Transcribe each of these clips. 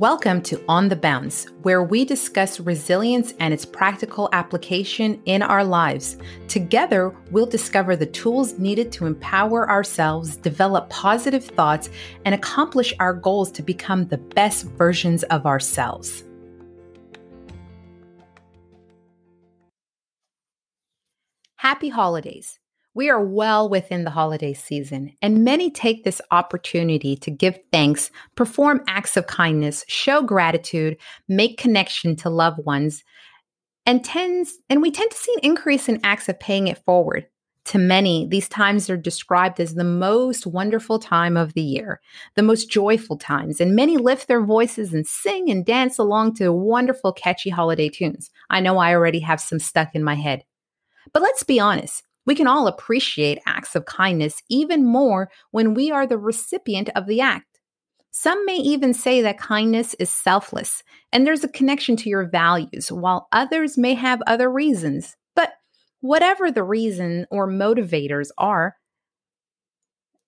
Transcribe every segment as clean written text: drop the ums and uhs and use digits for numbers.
Welcome to On the Bounce, where we discuss resilience and its practical application in our lives. Together, we'll discover the tools needed to empower ourselves, develop positive thoughts, and accomplish our goals to become the best versions of ourselves. Happy holidays. We are well within the holiday season, and many take this opportunity to give thanks, perform acts of kindness, show gratitude, make connection to loved ones, and we tend to see an increase in acts of paying it forward. To many, these times are described as the most wonderful time of the year, the most joyful times, and many lift their voices and sing and dance along to wonderful, catchy holiday tunes. I know I already have some stuck in my head. But let's be honest. We can all appreciate acts of kindness even more when we are the recipient of the act. Some may even say that kindness is selfless and there's a connection to your values, while others may have other reasons. But whatever the reason or motivators are,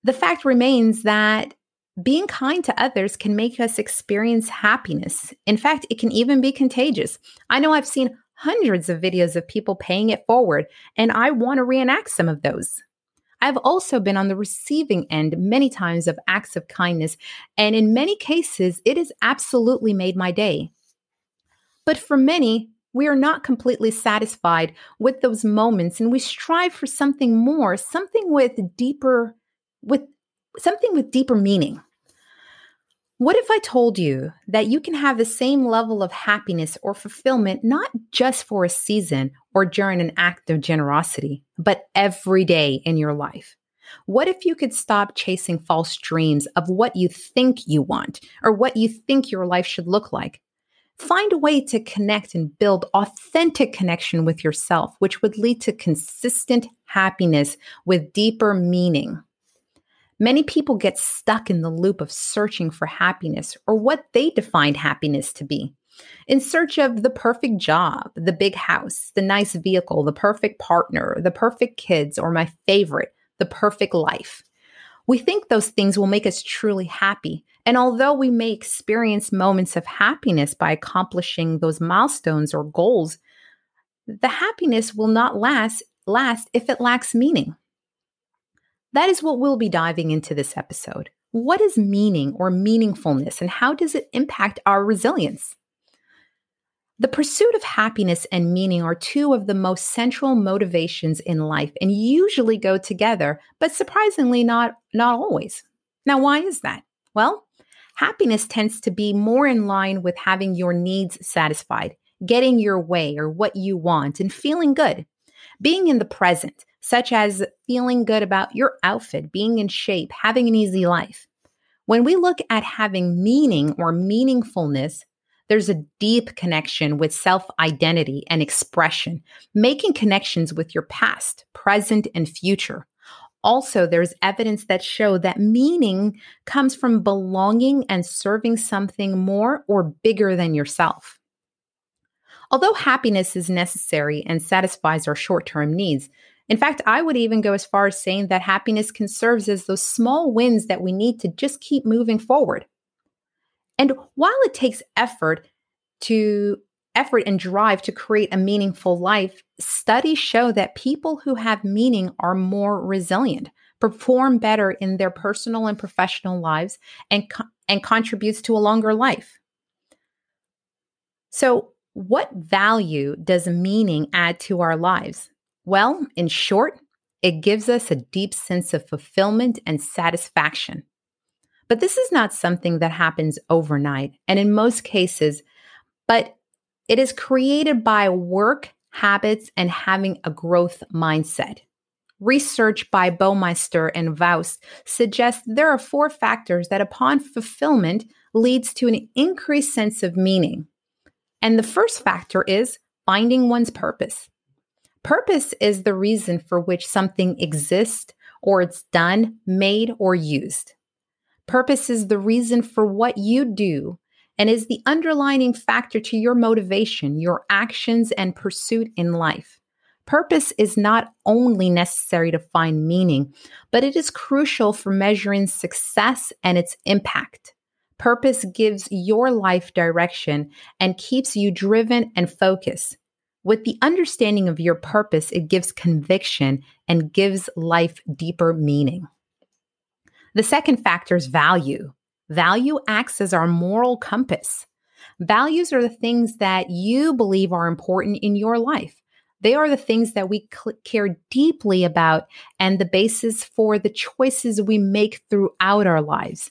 the fact remains that being kind to others can make us experience happiness. In fact, it can even be contagious. I know I've seen hundreds of videos of people paying it forward, and I want to reenact some of those. I've also been on the receiving end many times of acts of kindness, and in many cases, it has absolutely made my day. But for many, we are not completely satisfied with those moments, and we strive for something more, something with deeper meaning. What if I told you that you can have the same level of happiness or fulfillment not just for a season or during an act of generosity, but every day in your life? What if you could stop chasing false dreams of what you think you want or what you think your life should look like? Find a way to connect and build authentic connection with yourself, which would lead to consistent happiness with deeper meaning. Many people get stuck in the loop of searching for happiness or what they define happiness to be, in search of the perfect job, the big house, the nice vehicle, the perfect partner, the perfect kids, or my favorite, the perfect life. We think those things will make us truly happy. And although we may experience moments of happiness by accomplishing those milestones or goals, the happiness will not last if it lacks meaning. That is what we'll be diving into this episode. What is meaning or meaningfulness, and how does it impact our resilience? The pursuit of happiness and meaning are two of the most central motivations in life and usually go together, but surprisingly not always. Now, why is that? Well, happiness tends to be more in line with having your needs satisfied, getting your way or what you want, and feeling good, being in the present, such as feeling good about your outfit, being in shape, having an easy life. When we look at having meaning or meaningfulness, there's a deep connection with self-identity and expression, making connections with your past, present, and future. Also, there's evidence that show that meaning comes from belonging and serving something more or bigger than yourself. Although happiness is necessary and satisfies our short-term needs, in fact, I would even go as far as saying that happiness can serve as those small wins that we need to just keep moving forward. And while it takes effort and drive to create a meaningful life, studies show that people who have meaning are more resilient, perform better in their personal and professional lives, and contributes to a longer life. So, what value does meaning add to our lives? Well, in short, it gives us a deep sense of fulfillment and satisfaction. But this is not something that happens overnight, and in most cases, but it is created by work, habits, and having a growth mindset. Research by Baumeister and Vohs suggests there are four factors that upon fulfillment leads to an increased sense of meaning. And the first factor is finding one's purpose. Purpose is the reason for which something exists or it's done, made, or used. Purpose is the reason for what you do and is the underlying factor to your motivation, your actions, and pursuit in life. Purpose is not only necessary to find meaning, but it is crucial for measuring success and its impact. Purpose gives your life direction and keeps you driven and focused. With the understanding of your purpose, it gives conviction and gives life deeper meaning. The second factor is value. Value acts as our moral compass. Values are the things that you believe are important in your life. They are the things that we care deeply about and the basis for the choices we make throughout our lives.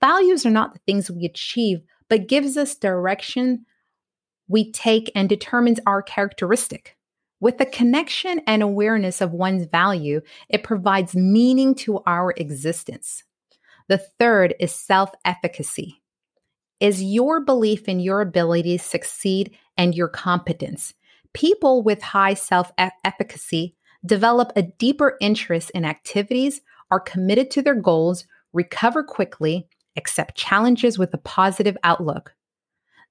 Values are not the things we achieve, but gives us direction we take and determines our characteristic. With the connection and awareness of one's value, it provides meaning to our existence. The third is self-efficacy. Is your belief in your ability to succeed and your competence. People with high self-efficacy develop a deeper interest in activities, are committed to their goals, recover quickly, accept challenges with a positive outlook.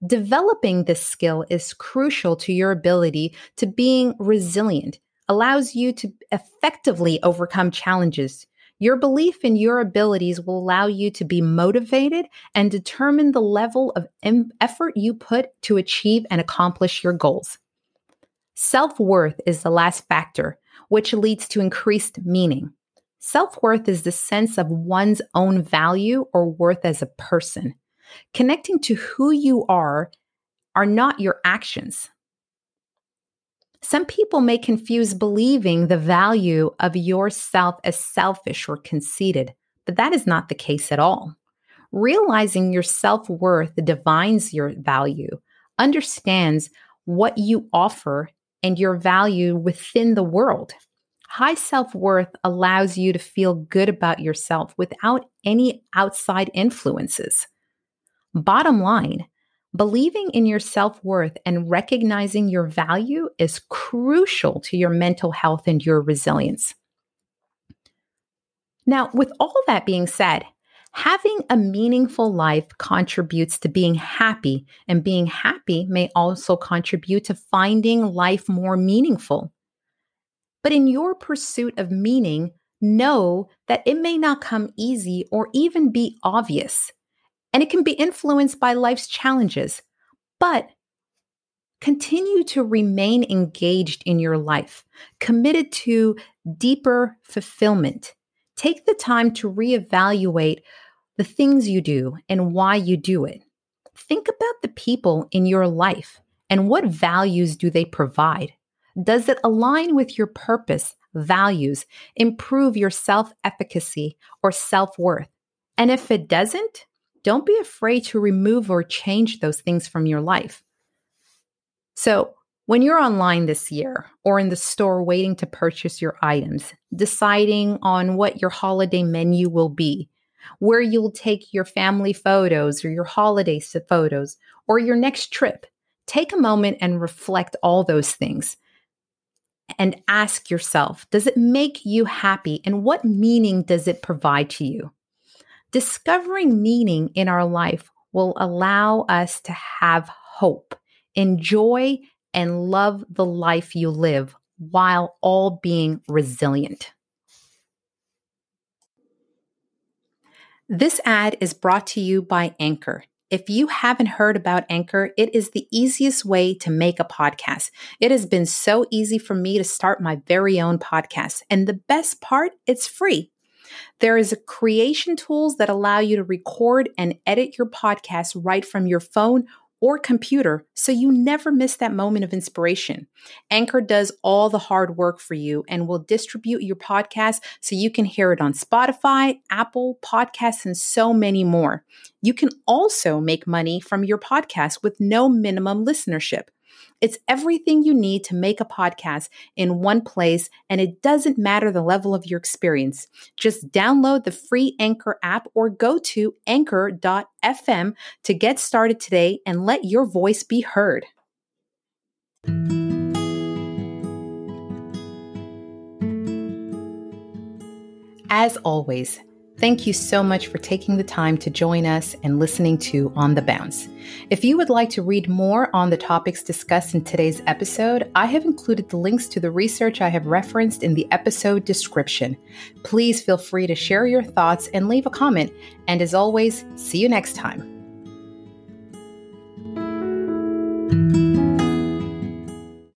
Developing this skill is crucial to your ability to being resilient, allows you to effectively overcome challenges. Your belief in your abilities will allow you to be motivated and determine the level of effort you put to achieve and accomplish your goals. Self-worth is the last factor, which leads to increased meaning. Self-worth is the sense of one's own value or worth as a person. Connecting to who you are not your actions. Some people may confuse believing the value of yourself as selfish or conceited, but that is not the case at all. Realizing your self-worth defines your value, understands what you offer and your value within the world. High self-worth allows you to feel good about yourself without any outside influences. Bottom line, believing in your self-worth and recognizing your value is crucial to your mental health and your resilience. Now, with all that being said, having a meaningful life contributes to being happy, and being happy may also contribute to finding life more meaningful. But in your pursuit of meaning, know that it may not come easy or even be obvious. And it can be influenced by life's challenges, but continue to remain engaged in your life, committed to deeper fulfillment. Take the time to reevaluate the things you do and why you do it. Think about the people in your life and what values do they provide? Does it align with your purpose, values, improve your self-efficacy or self-worth? And if it doesn't, don't be afraid to remove or change those things from your life. So when you're online this year or in the store waiting to purchase your items, deciding on what your holiday menu will be, where you'll take your family photos or your holiday photos or your next trip, take a moment and reflect all those things and ask yourself, does it make you happy and what meaning does it provide to you? Discovering meaning in our life will allow us to have hope, enjoy, and love the life you live while all being resilient. This ad is brought to you by Anchor. If you haven't heard about Anchor, it is the easiest way to make a podcast. It has been so easy for me to start my very own podcast. And the best part, it's free. There is a creation tools that allow you to record and edit your podcast right from your phone or computer so you never miss that moment of inspiration. Anchor does all the hard work for you and will distribute your podcast so you can hear it on Spotify, Apple Podcasts, and so many more. You can also make money from your podcast with no minimum listenership. It's everything you need to make a podcast in one place, and it doesn't matter the level of your experience. Just download the free Anchor app or go to anchor.fm to get started today and let your voice be heard. As always, thank you so much for taking the time to join us and listening to On the Bounce. If you would like to read more on the topics discussed in today's episode, I have included the links to the research I have referenced in the episode description. Please feel free to share your thoughts and leave a comment. And as always, see you next time.